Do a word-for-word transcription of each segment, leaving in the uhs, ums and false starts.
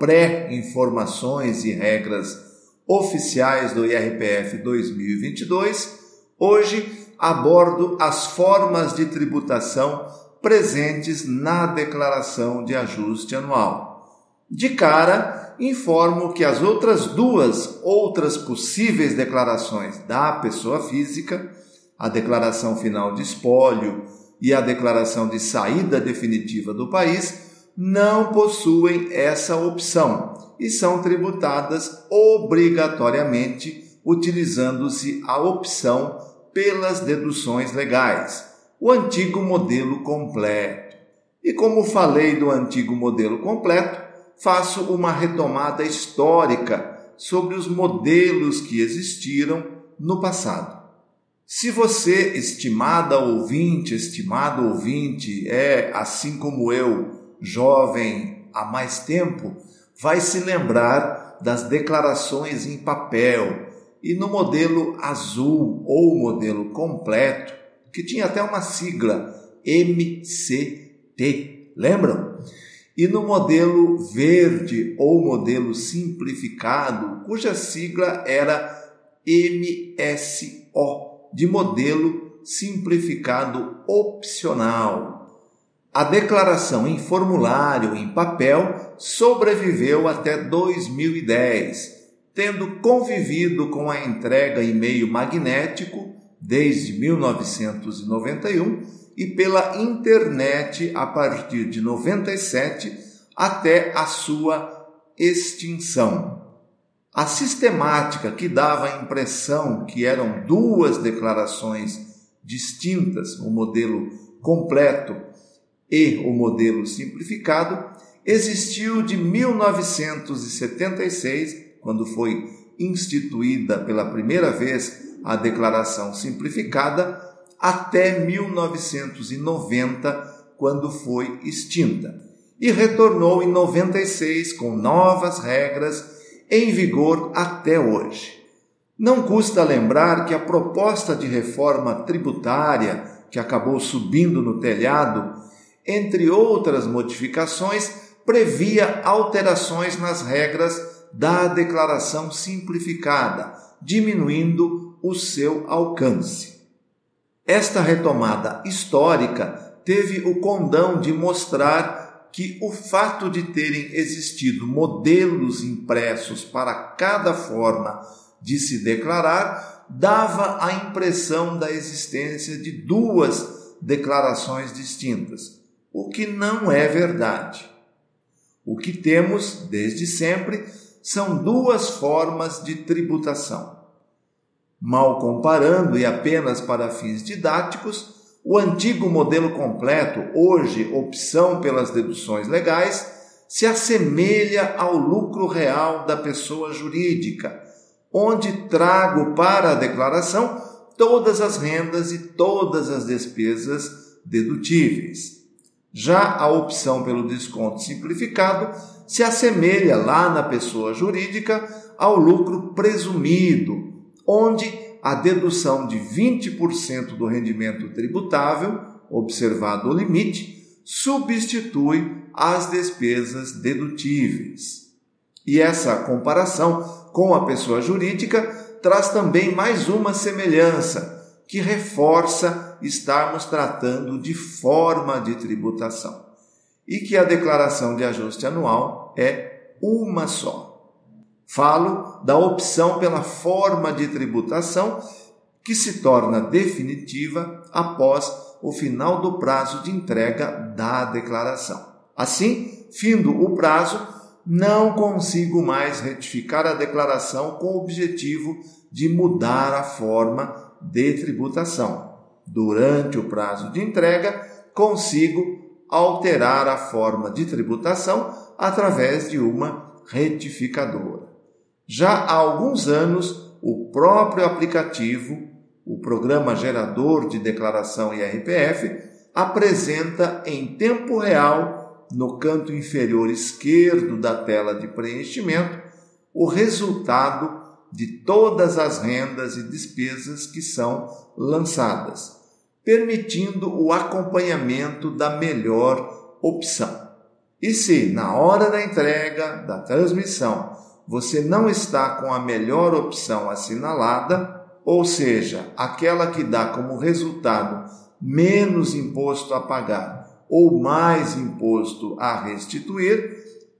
pré-informações e regras oficiais do I R P F dois mil e vinte e dois, hoje abordo as formas de tributação presentes na declaração de ajuste anual. De cara, informo que as outras duas outras possíveis declarações da pessoa física, a declaração final de espólio e a declaração de saída definitiva do país, não possuem essa opção e são tributadas obrigatoriamente utilizando-se a opção pelas deduções legais, o antigo modelo completo. E como falei do antigo modelo completo, faço uma retomada histórica sobre os modelos que existiram no passado. Se você, estimada ouvinte, estimado ouvinte, é, assim como eu, jovem há mais tempo, vai se lembrar das declarações em papel e no modelo azul ou modelo completo, que tinha até uma sigla, M C T, lembram? E no modelo verde ou modelo simplificado, cuja sigla era M S O, de modelo simplificado opcional. A declaração em formulário, em papel, sobreviveu até dois mil e dez, tendo convivido com a entrega em meio magnético desde mil novecentos e noventa e um e pela internet a partir de noventa e sete até a sua extinção. A sistemática que dava a impressão que eram duas declarações distintas, o modelo completo e o modelo simplificado, existiu de mil novecentos e setenta e seis, quando foi instituída pela primeira vez a declaração simplificada, até mil novecentos e noventa, quando foi extinta, e retornou em noventa e seis com novas regras em vigor até hoje. Não custa lembrar que a proposta de reforma tributária, que acabou subindo no telhado, entre outras modificações, previa alterações nas regras da declaração simplificada, diminuindo o seu alcance. Esta retomada histórica teve o condão de mostrar que o fato de terem existido modelos impressos para cada forma de se declarar dava a impressão da existência de duas declarações distintas, o que não é verdade. O que temos, desde sempre, são duas formas de tributação. Mal comparando e apenas para fins didáticos, o antigo modelo completo, hoje opção pelas deduções legais, se assemelha ao lucro real da pessoa jurídica, onde trago para a declaração todas as rendas e todas as despesas dedutíveis. Já a opção pelo desconto simplificado se assemelha lá na pessoa jurídica ao lucro presumido, onde a dedução de vinte por cento do rendimento tributável, observado o limite, substitui as despesas dedutíveis. E essa comparação com a pessoa jurídica traz também mais uma semelhança, que reforça estarmos tratando de forma de tributação e que a declaração de ajuste anual é uma só. Falo da opção pela forma de tributação que se torna definitiva após o final do prazo de entrega da declaração. Assim, findo o prazo, não consigo mais retificar a declaração com o objetivo de mudar a forma de tributação. Durante o prazo de entrega, consigo alterar a forma de tributação através de uma retificadora. Já há alguns anos, o próprio aplicativo, o Programa Gerador de Declaração I R P F, apresenta em tempo real, no canto inferior esquerdo da tela de preenchimento, o resultado de todas as rendas e despesas que são lançadas, permitindo o acompanhamento da melhor opção. E se, na hora da entrega, da transmissão, você não está com a melhor opção assinalada, ou seja, aquela que dá como resultado menos imposto a pagar ou mais imposto a restituir,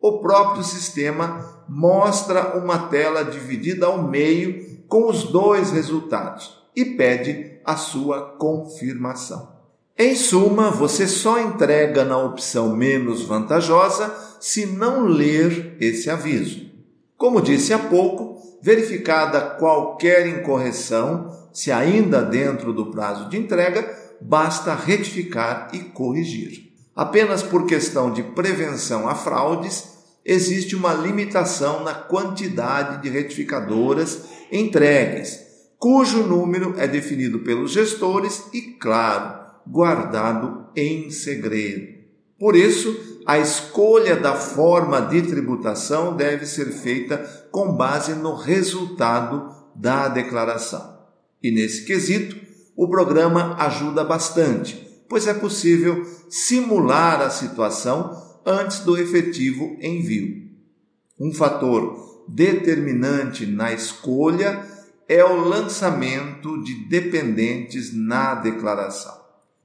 o próprio sistema mostra uma tela dividida ao meio com os dois resultados e pede a sua confirmação. Em suma, você só entrega na opção menos vantajosa se não ler esse aviso. Como disse há pouco, verificada qualquer incorreção, se ainda dentro do prazo de entrega, basta retificar e corrigir. Apenas por questão de prevenção a fraudes, existe uma limitação na quantidade de retificadoras entregues, cujo número é definido pelos gestores e, claro, guardado em segredo. Por isso, a escolha da forma de tributação deve ser feita com base no resultado da declaração. E nesse quesito, o programa ajuda bastante, pois é possível simular a situação antes do efetivo envio. Um fator determinante na escolha é o lançamento de dependentes na declaração.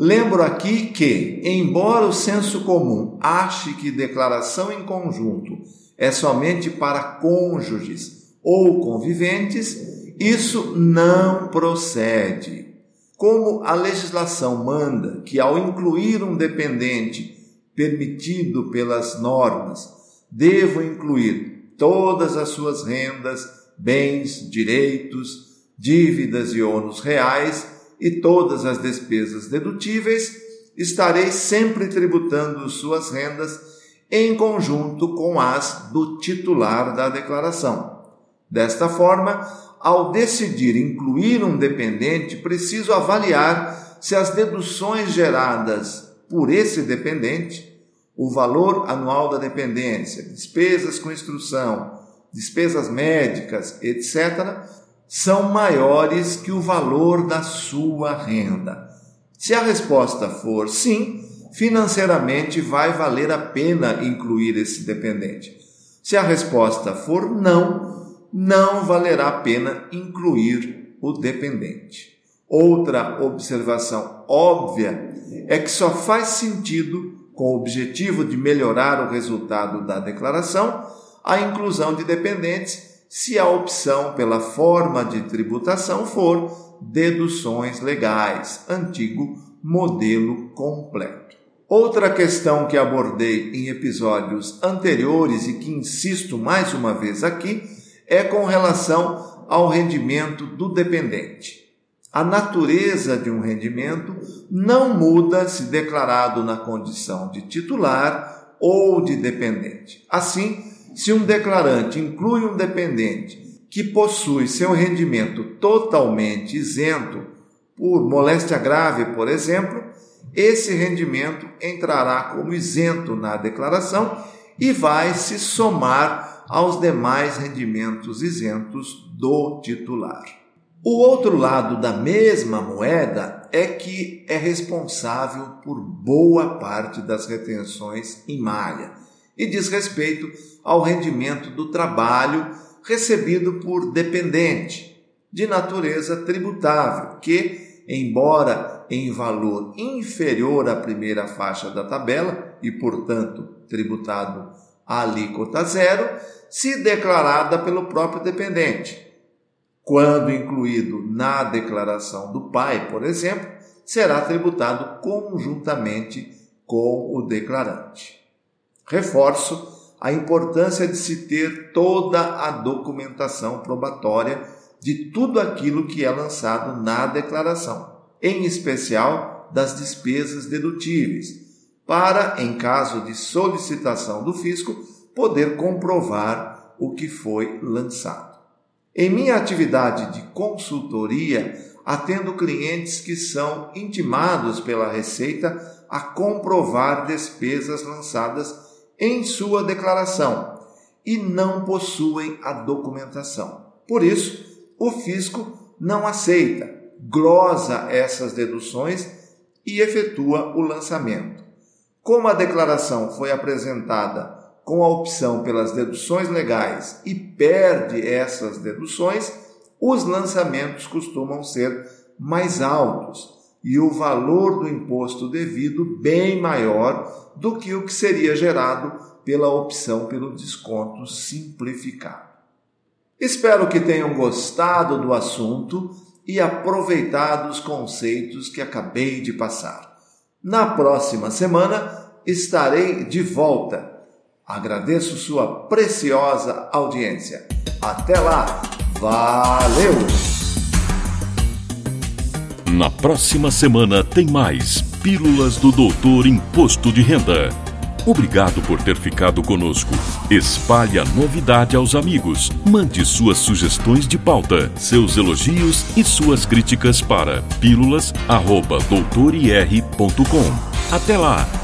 Lembro aqui que, embora o senso comum ache que declaração em conjunto é somente para cônjuges ou conviventes, isso não procede. Como a legislação manda que, ao incluir um dependente permitido pelas normas, devo incluir todas as suas rendas, bens, direitos, dívidas e ônus reais, e todas as despesas dedutíveis, estarei sempre tributando suas rendas em conjunto com as do titular da declaração. Desta forma, ao decidir incluir um dependente, preciso avaliar se as deduções geradas por esse dependente, o valor anual da dependência, despesas com instrução, despesas médicas, etcétera, são maiores que o valor da sua renda. Se a resposta for sim, financeiramente vai valer a pena incluir esse dependente. Se a resposta for não, não valerá a pena incluir o dependente. Outra observação óbvia é que só faz sentido, com o objetivo de melhorar o resultado da declaração, a inclusão de dependentes se a opção pela forma de tributação for deduções legais, antigo modelo completo. Outra questão que abordei em episódios anteriores e que insisto mais uma vez aqui é com relação ao rendimento do dependente. A natureza de um rendimento não muda se declarado na condição de titular ou de dependente. Assim, se um declarante inclui um dependente que possui seu rendimento totalmente isento, por moléstia grave, por exemplo, esse rendimento entrará como isento na declaração e vai se somar aos demais rendimentos isentos do titular. O outro lado da mesma moeda é que é responsável por boa parte das retenções em malha e diz respeito ao rendimento do trabalho recebido por dependente, de natureza tributável, que, embora em valor inferior à primeira faixa da tabela e, portanto, tributado à alíquota zero, se declarada pelo próprio dependente. Quando incluído na declaração do pai, por exemplo, será tributado conjuntamente com o declarante. Reforço a importância de se ter toda a documentação probatória de tudo aquilo que é lançado na declaração, em especial das despesas dedutíveis, para, em caso de solicitação do fisco, poder comprovar o que foi lançado. Em minha atividade de consultoria, atendo clientes que são intimados pela Receita a comprovar despesas lançadas em sua declaração e não possuem a documentação. Por isso, o fisco não aceita, glosa essas deduções e efetua o lançamento. Como a declaração foi apresentada com a opção pelas deduções legais e perde essas deduções, os lançamentos costumam ser mais altos e o valor do imposto devido bem maior do que o que seria gerado pela opção pelo desconto simplificado. Espero que tenham gostado do assunto e aproveitado os conceitos que acabei de passar. Na próxima semana estarei de volta. Agradeço sua preciosa audiência. Até lá! Valeu! Na próxima semana tem mais Pílulas do Doutor Imposto de Renda. Obrigado por ter ficado conosco. Espalhe a novidade aos amigos. Mande suas sugestões de pauta, seus elogios e suas críticas para pílulas arroba doutor i r ponto com. Até lá!